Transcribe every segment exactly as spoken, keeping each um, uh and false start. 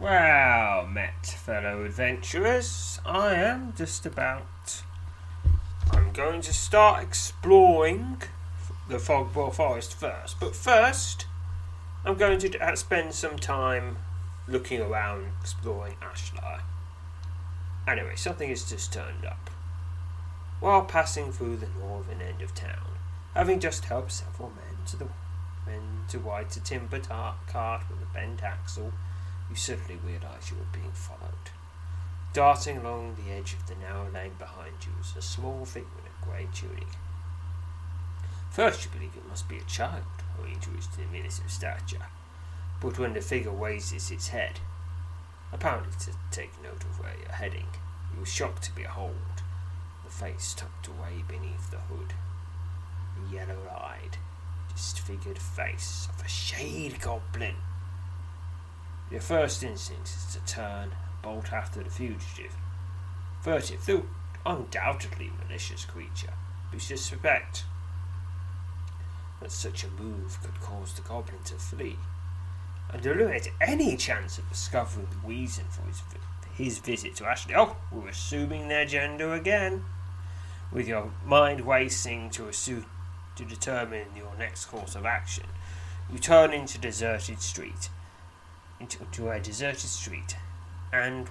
Well met, fellow adventurers. I am just about... I'm going to start exploring the Fogbore Forest first. But first, I'm going to spend some time looking around, exploring Ashlyre. Anyway, something has just turned up while passing through the northern end of town, having just helped several men to the men to wide a timber tar- cart with a bent axle. You suddenly realise you were being followed. Darting along the edge of the narrow lane behind you was a small figure in a grey tunic. First you believe it must be a child, owing to its diminutive stature, but when the figure raises its head, apparently to take note of where you're heading, you are shocked to behold the face tucked away beneath the hood. The yellow-eyed, disfigured face of a shade goblin. Your first instinct is to turn and bolt after the fugitive, furtive, though undoubtedly malicious creature, but you suspect that such a move could cause the goblin to flee, and eliminate any chance of discovering the reason for his, his visit to Ashlyre. Oh, we're assuming their gender again, with your mind racing to assume, to determine your next course of action. You turn into deserted street. Into a deserted street and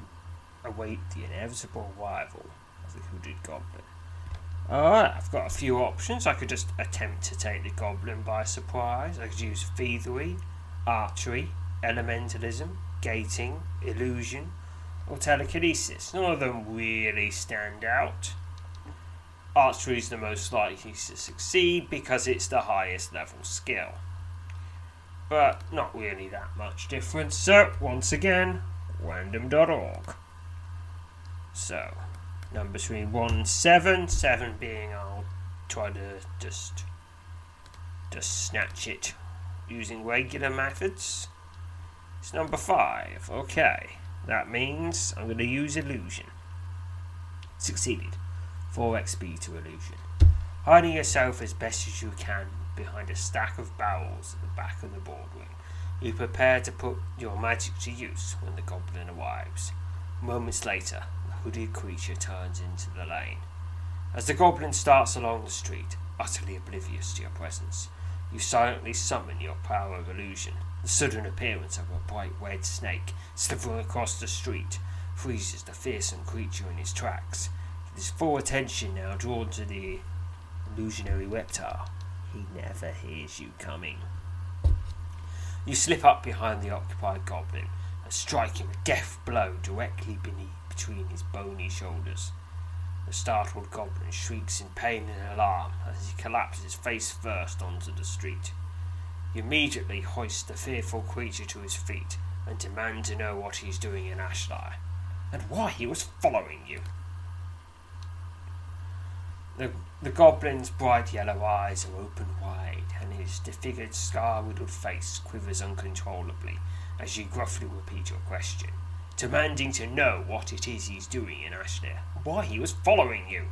await the inevitable arrival of the hooded goblin. Alright, I've got a few options. I could just attempt to take the goblin by surprise. I could use thievery, archery, elementalism, gating, illusion, or telekinesis. None of them really stand out. Archery is the most likely to succeed because it's the highest level skill. But not really that much difference. So, once again, random dot org. So, number between one and seven, seven being I'll try to just, just snatch it using regular methods. It's number five, okay. That means I'm going to use illusion. Succeeded. four X P to illusion. Hiding yourself as best as you can behind a stack of barrels at the back of the boardroom. You prepare to put your magic to use when the goblin arrives. Moments later, the hooded creature turns into the lane. As the goblin starts along the street, utterly oblivious to your presence, you silently summon your power of illusion. The sudden appearance of a bright red snake slithering across the street freezes the fearsome creature in his tracks. His full attention now drawn to the illusionary reptile. He never hears you coming. You slip up behind the occupied goblin and strike him a death blow directly beneath, between his bony shoulders. The startled goblin shrieks in pain and alarm as he collapses face first onto the street. You immediately hoist the fearful creature to his feet and demand to know what he's doing in Ashlyre and why he was following you. The, the goblin's bright yellow eyes are open wide, and his disfigured, scar-riddled face quivers uncontrollably as you gruffly repeat your question. demanding to know what it is he's doing in Ashlyre, why he was following you.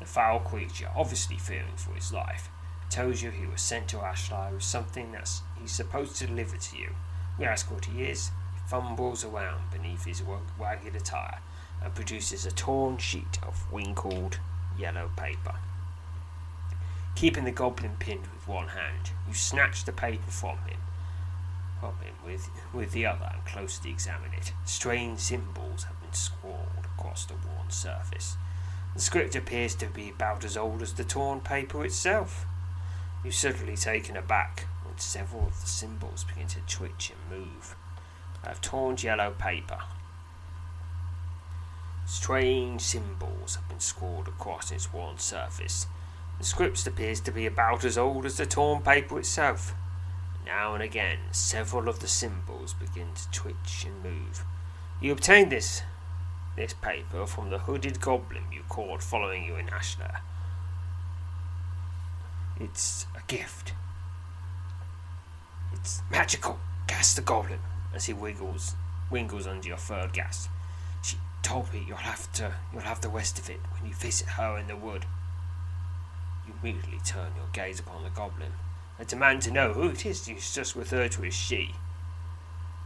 The foul creature, obviously fearing for his life, tells you he was sent to Ashlyre with something that he's supposed to deliver to you. You ask what he is, he fumbles around beneath his ragged attire and produces a torn sheet of wrinkled yellow paper. Keeping the goblin pinned with one hand, you snatch the paper from him, from him with, with the other and closely examine it. Strange symbols have been scrawled across the worn surface. The script appears to be about as old as the torn paper itself. You're suddenly taken aback when several of the symbols begin to twitch and move. I have torn yellow paper. Strange symbols have been scrawled across its worn surface. The script appears to be about as old as the torn paper itself. Now and again, several of the symbols begin to twitch and move. You obtain this this paper from the hooded goblin you caught following you in Ashlyre. It's a gift. It's magical. Gas the goblin as he wiggles, wiggles under your third gas. She told me you'll have to, you'll have the rest of it when you visit her in the wood. You immediately turn your gaze upon the goblin and demand to know who it is you just referred to as she.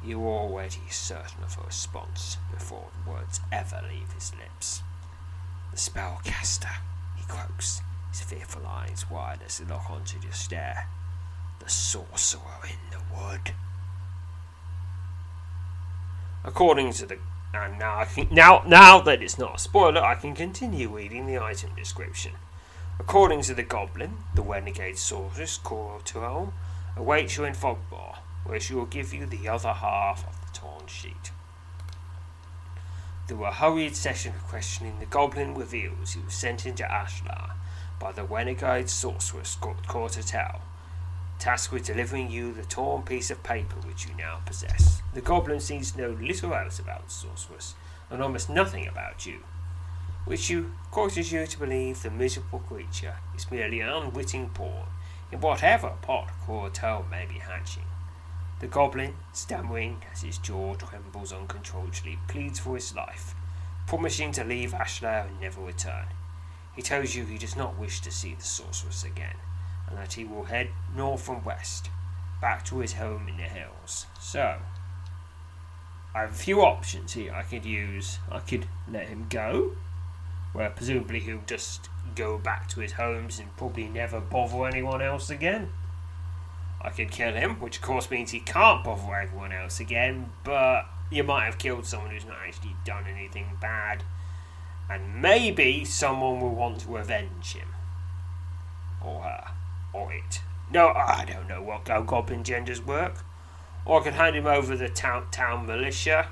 You are already certain of a response before the words ever leave his lips. The spellcaster, he croaks, his fearful eyes wide as they lock onto your stare. The sorcerer in the wood. According to the... And now, I can, now, now that it's not a spoiler, I can continue reading the item description. According to the goblin, the renegade sorceress, Koratel, awaits you in Fogbore, where she will give you the other half of the torn sheet. Through a hurried session of questioning, the goblin reveals he was sent into Ashlyre by the renegade sorceress Koratel, tasked with delivering you the torn piece of paper which you now possess. The goblin seems to know little else about the sorceress, and almost nothing about you, which you causes you to believe the miserable creature is merely an unwitting pawn in whatever pot Koratel may be hatching. The goblin, stammering as his jaw trembles uncontrollably, pleads for his life, promising to leave Ashlyre and never return. He tells you he does not wish to see the sorceress again, and that he will head north and west, back to his home in the hills. So, I have a few options here I could use. I could let him go, where presumably he'll just go back to his homes and probably never bother anyone else again. I could kill him, which of course means he can't bother everyone else again, but you might have killed someone who's not actually done anything bad, and maybe someone will want to avenge him. Or her. Or it. No, I don't know what how goblin genders work. Or I could hand him over the town, town militia.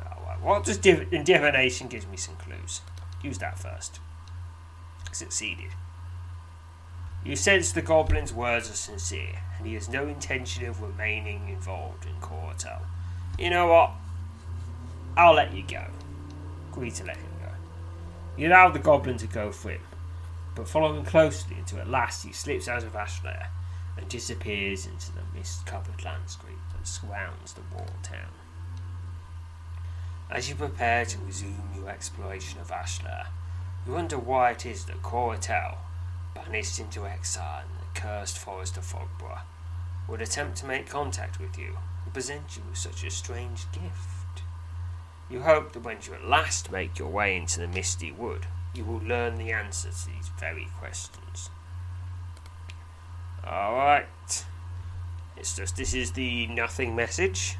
Oh, well, what does div- divination gives me some clues. Use that first. Succeeded. You sense the goblin's words are sincere, and he has no intention of remaining involved in Koratel. You know what? I'll let you go. Agree to let him go. You allow the goblin to go for him, but following closely until at last he slips out of Ashlyre and disappears into the mist-covered landscape that surrounds the walled town. As you prepare to resume your exploration of Ashlyre, you wonder why it is that Koratel, banished into exile in the cursed forest of Fogbore, would attempt to make contact with you and present you with such a strange gift. You hope that when you at last make your way into the misty wood, you will learn the answer to these very questions. Alright, it's just this is the nothing message.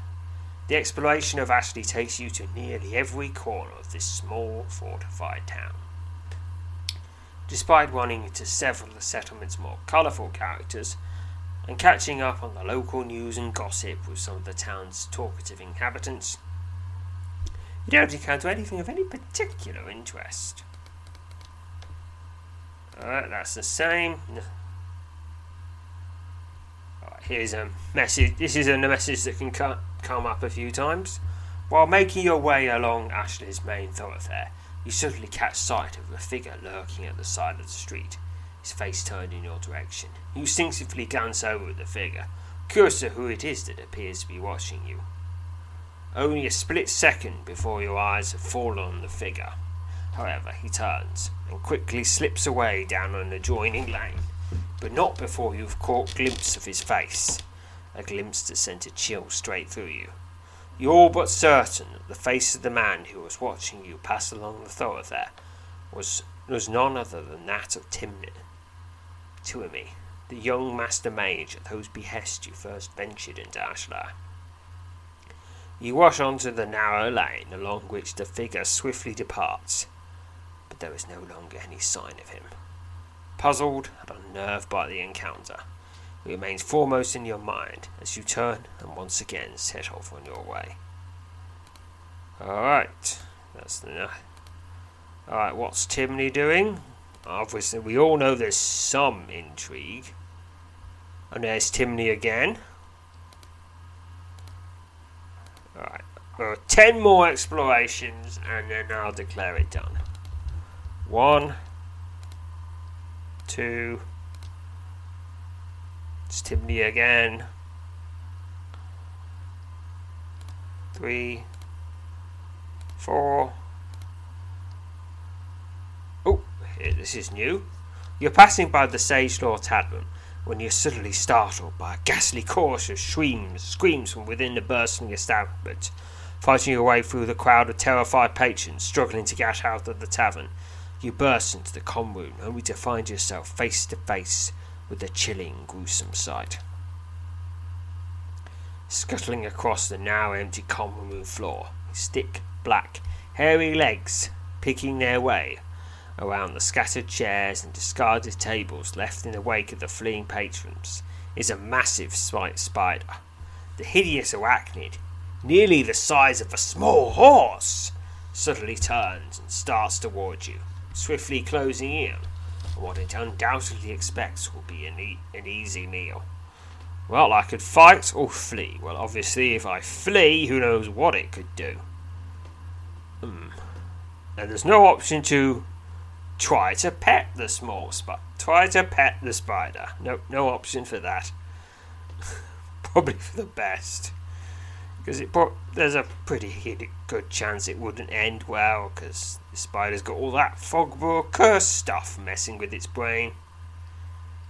The exploration of Ashlyre takes you to nearly every corner of this small fortified town. Despite running into several of the settlement's more colourful characters, and catching up on the local news and gossip with some of the town's talkative inhabitants, you don't encounter anything of any particular interest. Alright, that's the same. Alright, here's a message. This is a message that can come up a few times. While making your way along Ashlyre's main thoroughfare, you suddenly catch sight of a figure lurking at the side of the street, his face turned in your direction. You instinctively glance over at the figure, curious of who it is that appears to be watching you. Only a split second before your eyes have fallen on the figure. However, he turns and quickly slips away down an adjoining lane, but not before you've caught glimpse of his face, a glimpse that sent a chill straight through you. You're but certain that the face of the man who was watching you pass along the thoroughfare was, was none other than that of Timney. Tuimi, the young master mage at whose behest you first ventured into Ashlyre. You wash on to the narrow lane along which the figure swiftly departs, but there is no longer any sign of him. Puzzled and unnerved by the encounter, it remains foremost in your mind as you turn and once again set off on your way. Alright, that's the... Alright, what's Timney doing? Obviously, we all know there's some intrigue. And there's Timney again. Alright, well, ten more explorations and then I'll declare it done. One... Two. It's Timney again. Three. Four. Oh, this is new. You're passing by the Sage Law Tavern when you're suddenly startled by a ghastly chorus of screams, screams from within the bursting establishment, fighting your way through the crowd of terrified patrons struggling to get out of the tavern. You burst into the common room, only to find yourself face to face with the chilling, gruesome sight. Scuttling across the now empty common room floor, his thick, black, hairy legs picking their way around the scattered chairs and discarded tables left in the wake of the fleeing patrons, is a massive spider. The hideous arachnid, nearly the size of a small horse, suddenly turns and starts towards you, swiftly closing in on what it undoubtedly expects will be an, e- an easy meal. Well, I could fight or flee. Well, obviously, if I flee, who knows what it could do. Hmm. And there's no option to try to pet the small spider. Try to pet the spider. Nope, no option for that. Probably for the best. Because it pro- there's a pretty good chance it wouldn't end well, because the spider's got all that Fogbore curse stuff messing with its brain.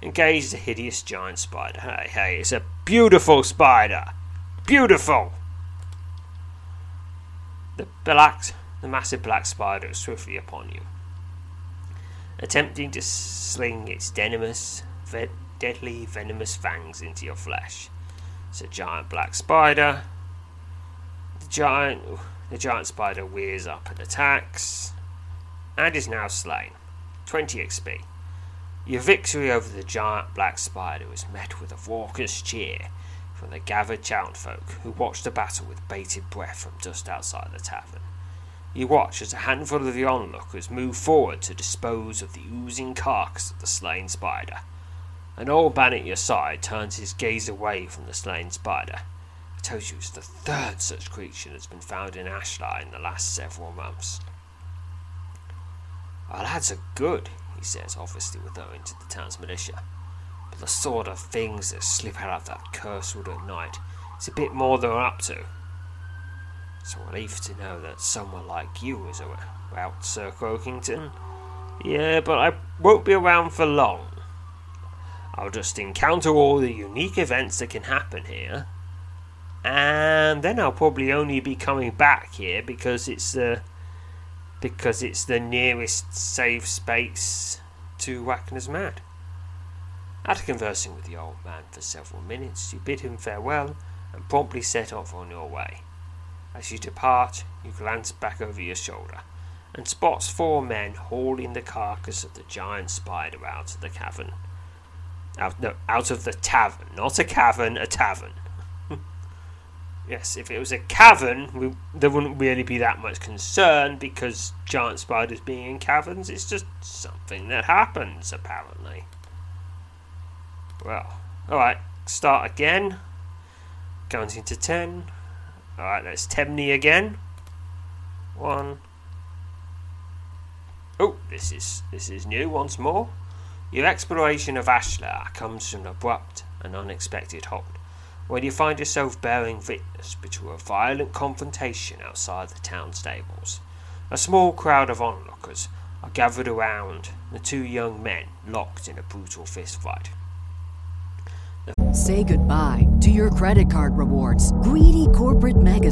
Engage the hideous giant spider. Hey, hey, it's a beautiful spider! Beautiful! The black, the massive black spider is swiftly upon you, attempting to sling its venomous, ve- deadly venomous fangs into your flesh. It's a giant black spider. Giant, the giant spider rears up and attacks, and is now slain. twenty X P. Your victory over the giant black spider is met with a raucous cheer from the gathered townsfolk who watch the battle with bated breath from just outside the tavern. You watch as a handful of the onlookers move forward to dispose of the oozing carcass of the slain spider. An old man at your side turns his gaze away from the slain spider. I told you it's the third such creature that's been found in Ashlyre in the last several months. Our lads are good, he says, obviously with owing to the town's militia. But the sort of things that slip out of that cursed wood at night, it's a bit more than we're up to. It's a relief to know that someone like you is around, Sir Crokington. Yeah, but I won't be around for long. I'll just encounter all the unique events that can happen here. And then I'll probably only be coming back here because it's the because it's the nearest safe space to Wagner's Mad. After conversing with the old man for several minutes, you bid him farewell and promptly set off on your way. As you depart, you glance back over your shoulder and spots four men hauling the carcass of the giant spider out of the cavern. Out, no, out of the tavern, not a cavern, a tavern. Yes, if it was a cavern, we, there wouldn't really be that much concern because giant spiders being in caverns, it's just something that happens, apparently. Well, alright, start again. Counting to ten. Alright, that's Timney again. One. Oh, this is, this is new once more. Your exploration of Ashlyre comes to an abrupt and unexpected halt. when you find yourself bearing witness to a violent confrontation outside the town stables. A small crowd of onlookers are gathered around the two young men locked in a brutal fistfight. Say goodbye to your credit card rewards. Greedy corporate mega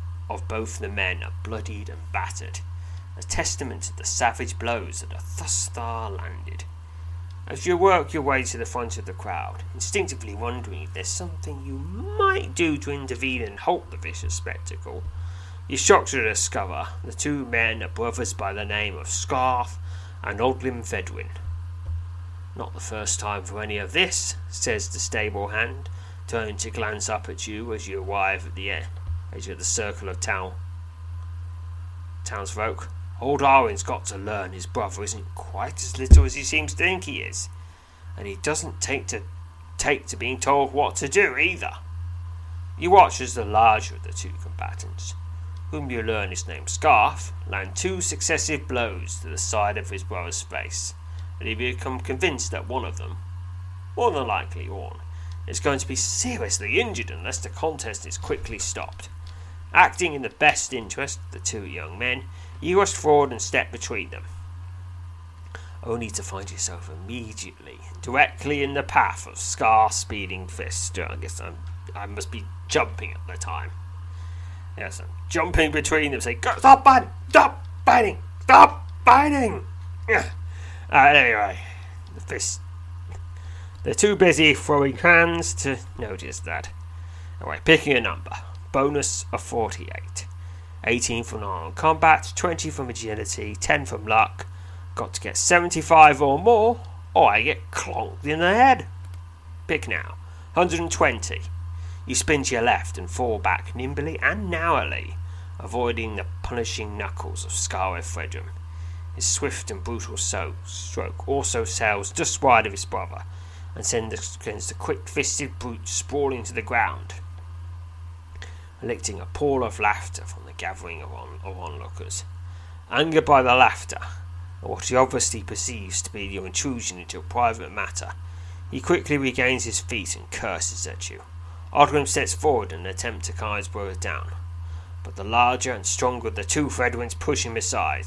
of both the men are bloodied and battered, a testament to the savage blows that a thustar landed. As you work your way to the front of the crowd, instinctively wondering if there's something you might do to intervene and halt the vicious spectacle, you're shocked to discover the two men are brothers by the name of Scarfe and Oldlim Fredwin. Not the first time for any of this, says the stable hand, turning to glance up at you as you arrive at the end. As you're at the circle of town, townsfolk, old Arwen's got to learn his brother isn't quite as little as he seems to think he is, and he doesn't take to take to being told what to do either. You watch as the larger of the two combatants, whom you learn is named Scarfe, land two successive blows to the side of his brother's face, and you become convinced that one of them, more than likely Orn, is going to be seriously injured unless the contest is quickly stopped. Acting in the best interest of the two young men, you rush forward and step between them, only to find yourself immediately, directly in the path of Scar's speeding fists. I guess I'm, I must be jumping at the time. Yes, I'm jumping between them, saying, stop biting! Stop biting! Stop biting! Uh, anyway, the fists. They're too busy throwing hands to notice that. Anyway, picking a number. Bonus of forty-eight. eighteen from unarmed combat, twenty from agility, ten from luck. Got to get seventy-five or more, or I get clonked in the head. Pick now. one hundred twenty. You spin to your left and fall back nimbly and narrowly, avoiding the punishing knuckles of Scarlet Fredrum. His swift and brutal so- stroke also sails just wide of his brother, and sends the quick-fisted brute sprawling to the ground, elicting a pawl of laughter from the gathering of, on- of onlookers. Angered by the laughter, or what he obviously perceives to be your intrusion into a private matter, he quickly regains his feet and curses at you. Odrim steps forward in an attempt to calm his brother down, but the larger and stronger of the two Fredwins push him aside.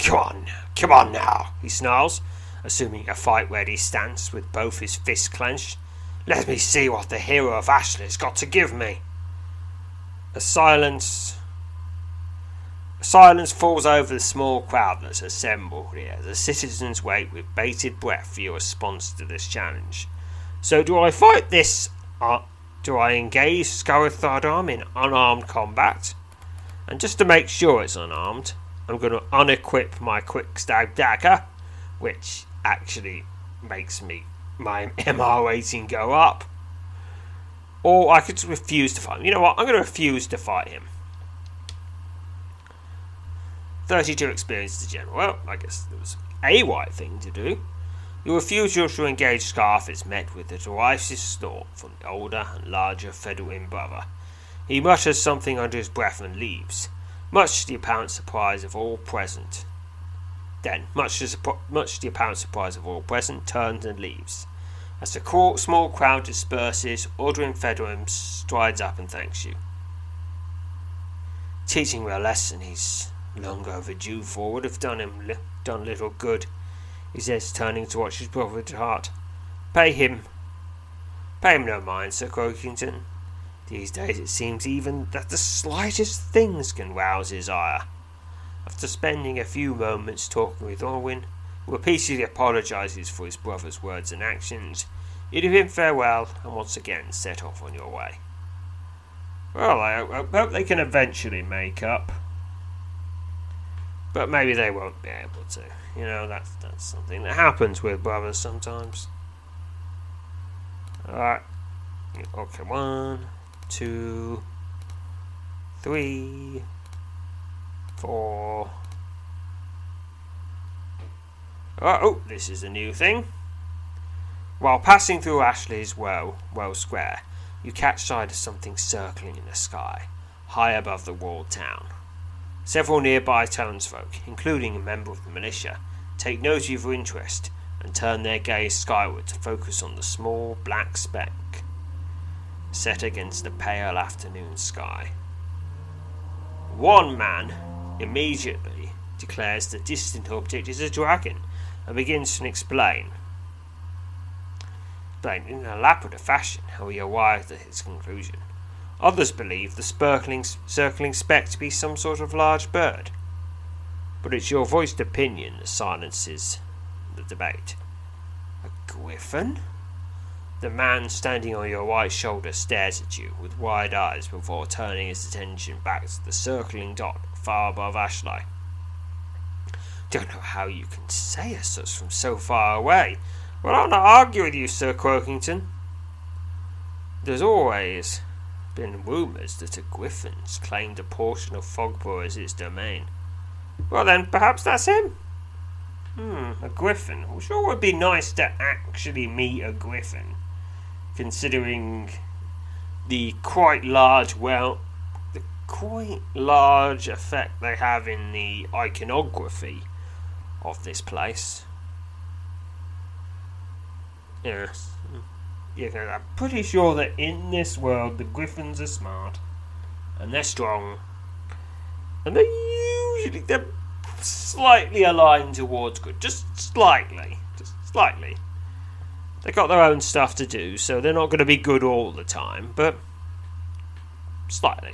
Come on, come on now, he snarls, assuming a fight-ready stance with both his fists clenched. Let me see what the hero of Ashlyre's got to give me. A silence... A silence falls over the small crowd that's assembled here. The citizens wait with bated breath for your response to this challenge. So do I fight this... Uh, Do I engage Scarothardarm in unarmed combat? And just to make sure it's unarmed, I'm going to unequip my quickstab dagger, which actually makes me my M R rating go up. Or I could refuse to fight him. You know what? I'm going to refuse to fight him. thirty-two experience to general. Well, I guess it was a right thing to do. Your refusal to engage Scarfe is met with a derisive snort from the older and larger Fredrum brother. He mutters something under his breath and leaves, much to the apparent surprise of all present. Then, much to, supr- much to the apparent surprise of all present, turns and leaves. As the small crowd disperses, Orwin Fredrum strides up and thanks you. Teaching me a lesson he's long overdue for would have done him li- done little good, he says, turning to watch his brother at heart. Pay him. Pay him no mind, Sir Crokington. These days it seems even that the slightest things can rouse his ire. After spending a few moments talking with Orwin, who repeatedly apologises for his brother's words and actions, you do him farewell and once again set off on your way. Well, I hope, I hope they can eventually make up. But maybe they won't be able to. You know, that's, that's something that happens with brothers sometimes. Alright. Okay, one, two, three, four... Uh, oh, this is a new thing. While passing through Ashlyre's well, well square, you catch sight of something circling in the sky, high above the walled town. Several nearby townsfolk, including a member of the militia, take note of your interest and turn their gaze skyward to focus on the small black speck set against the pale afternoon sky. One man immediately declares the distant object is a dragon, and begins to explain, explain in an elaborate fashion how he arrived at his conclusion. Others believe the circling, circling speck to be some sort of large bird, but it's your voiced opinion that silences the debate. A griffin? The man standing on your right shoulder stares at you with wide eyes before turning his attention back to the circling dot far above Ashlyre. Don't know how you can say as such from so far away. Well, I'm not arguing with you, Sir Crokington. There's always been rumours that a griffin's claimed a portion of Fogbore as its domain. Well then, perhaps that's him. Hmm, a griffin. Well, sure would be nice to actually meet a griffin, considering the quite large well... the quite large effect they have in the iconography of this place. Yes. Yeah, I'm pretty sure that in this world the griffins are smart and they're strong and they're usually they're slightly aligned towards good. Just slightly. Just slightly. They've got their own stuff to do, so they're not going to be good all the time, but slightly.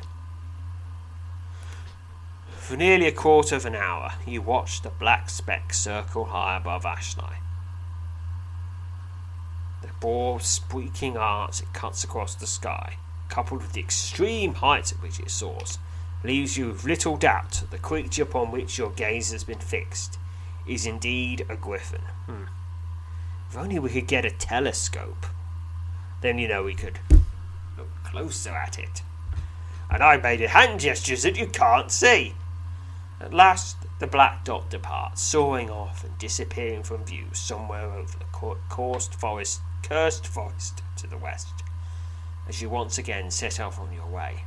For nearly a quarter of an hour, you watched the black speck circle high above Ashlyre. The broad, squeaking arcs it cuts across the sky, coupled with the extreme height at which it soars, leaves you with little doubt that the creature upon which your gaze has been fixed is indeed a griffin. Hmm. If only we could get a telescope. Then, you know, we could look closer at it. And I made hand gestures that you can't see. At last, the black dot departs, soaring off and disappearing from view somewhere over the cursed forest, cursed forest to the west, as you once again set off on your way.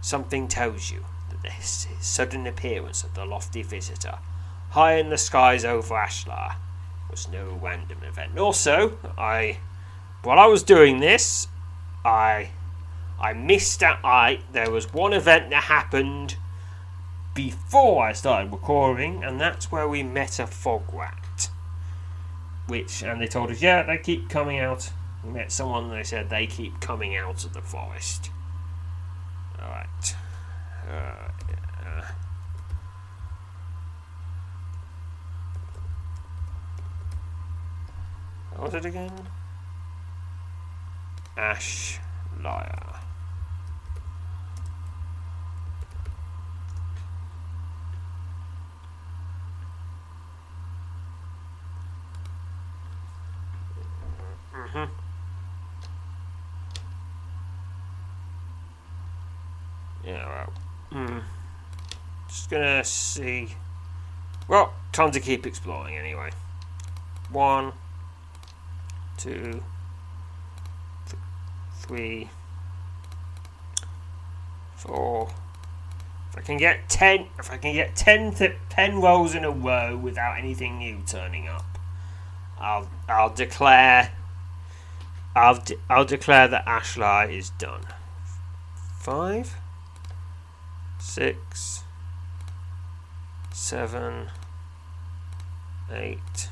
Something tells you that this sudden appearance of the lofty visitor, high in the skies over Ashlyre, was no random event. Also, I, while I was doing this, I, I missed out. I there was one event that happened before I started recording, and that's where we met a fog rat. Which, and they told us, yeah, they keep coming out. We met someone, and they said they keep coming out of the forest. Alright. Uh, yeah. What was it again? Ashlyre. Ashlyre. Mm-hmm. Yeah, well. Hmm. Just gonna see. Well, time to keep exploring anyway. One, two, th- three, four. If I can get ten, if I can get ten th- pen rolls in a row without anything new turning up, I'll I'll declare. I'll de- I'll declare that Ashlyre is done. Five, six, seven, eight,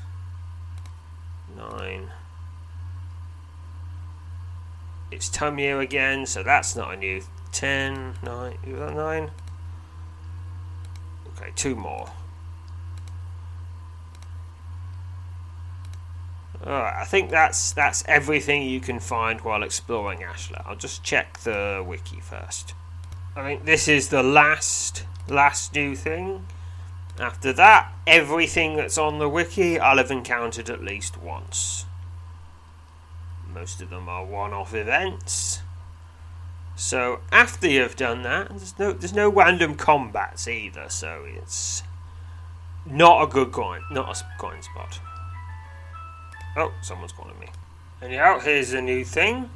nine. It's time year again, so that's not a new ten, nine. Is that nine? Okay, two more. Alright, I think that's that's everything you can find while exploring Ashlyre. I'll just check the wiki first. I think this is the last last new thing. After that, everything that's on the wiki I'll have encountered at least once. Most of them are one-off events. So after you've done that, there's no there's no random combats either, so it's not a good coin, not a coin spot. Oh, someone's calling me. Anyhow, here's a new thing.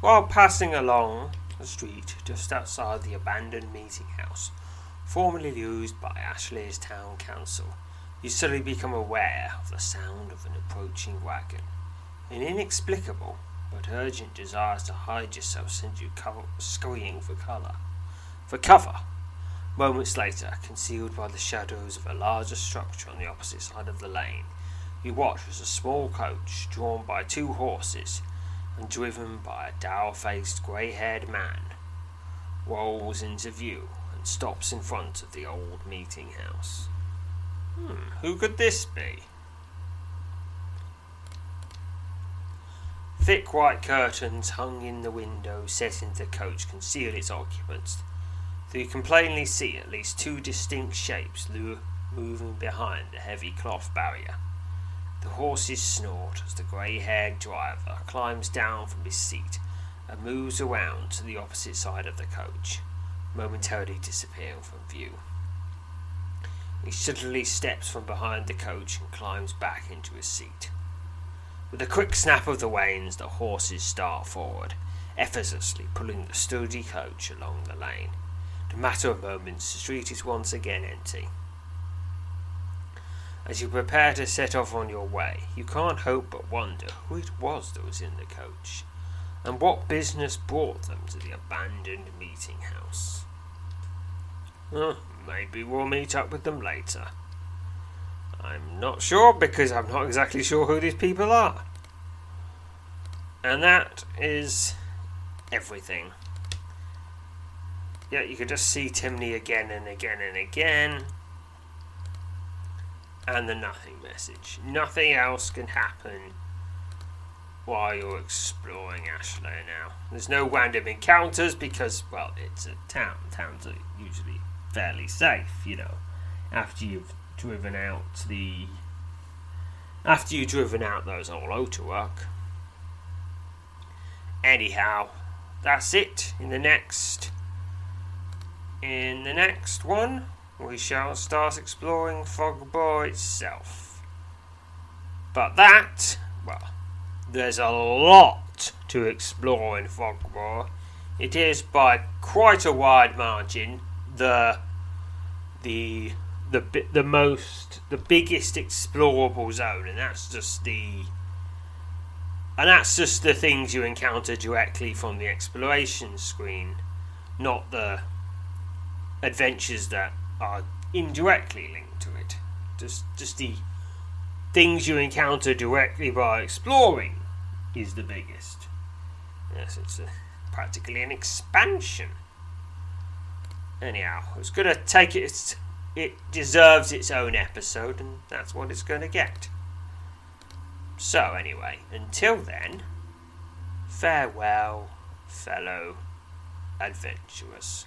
While passing along the street just outside the abandoned meeting house, formerly used by Ashlyre's Town Council, you suddenly become aware of the sound of an approaching wagon. An inexplicable but urgent desire to hide yourself sends you co- scurrying for colour. For cover! Moments later, concealed by the shadows of a larger structure on the opposite side of the lane, you watch as a small coach, drawn by two horses and driven by a dour-faced, grey-haired man, rolls into view and stops in front of the old meeting house. Hmm, who could this be? Thick white curtains hung in the window setting the coach conceal its occupants, though you can plainly see at least two distinct shapes lure moving behind the heavy cloth barrier. The horses snort as the grey-haired driver climbs down from his seat and moves around to the opposite side of the coach, momentarily disappearing from view. He suddenly steps from behind the coach and climbs back into his seat. With a quick snap of the reins, the horses start forward, effortlessly pulling the sturdy coach along the lane. In a matter of moments, the street is once again empty. As you prepare to set off on your way, you can't help but wonder who it was that was in the coach, and what business brought them to the abandoned meeting house. Well, maybe we'll meet up with them later. I'm not sure, because I'm not exactly sure who these people are. And that is everything. Yeah, you can just see Timney again and again and again. And the nothing message. Nothing else can happen while you're exploring Ashlyre now. There's no random encounters because, well, it's a town. Towns are usually fairly safe, you know. After you've driven out the... After you've driven out those old oakaruk. Anyhow, that's it. In the next... In the next one... we shall start exploring Fogbore itself. But that, well, there's a lot to explore in Fogbore. It is by quite a wide margin the the the the most the biggest explorable zone, and that's just the and that's just the things you encounter directly from the exploration screen, not the adventures that are indirectly linked to it. Just just the things you encounter directly by exploring is the biggest. Yes, it's a, practically an expansion. Anyhow, it's going to take it... It deserves its own episode, and that's what it's going to get. So, anyway, until then, farewell, fellow adventurers.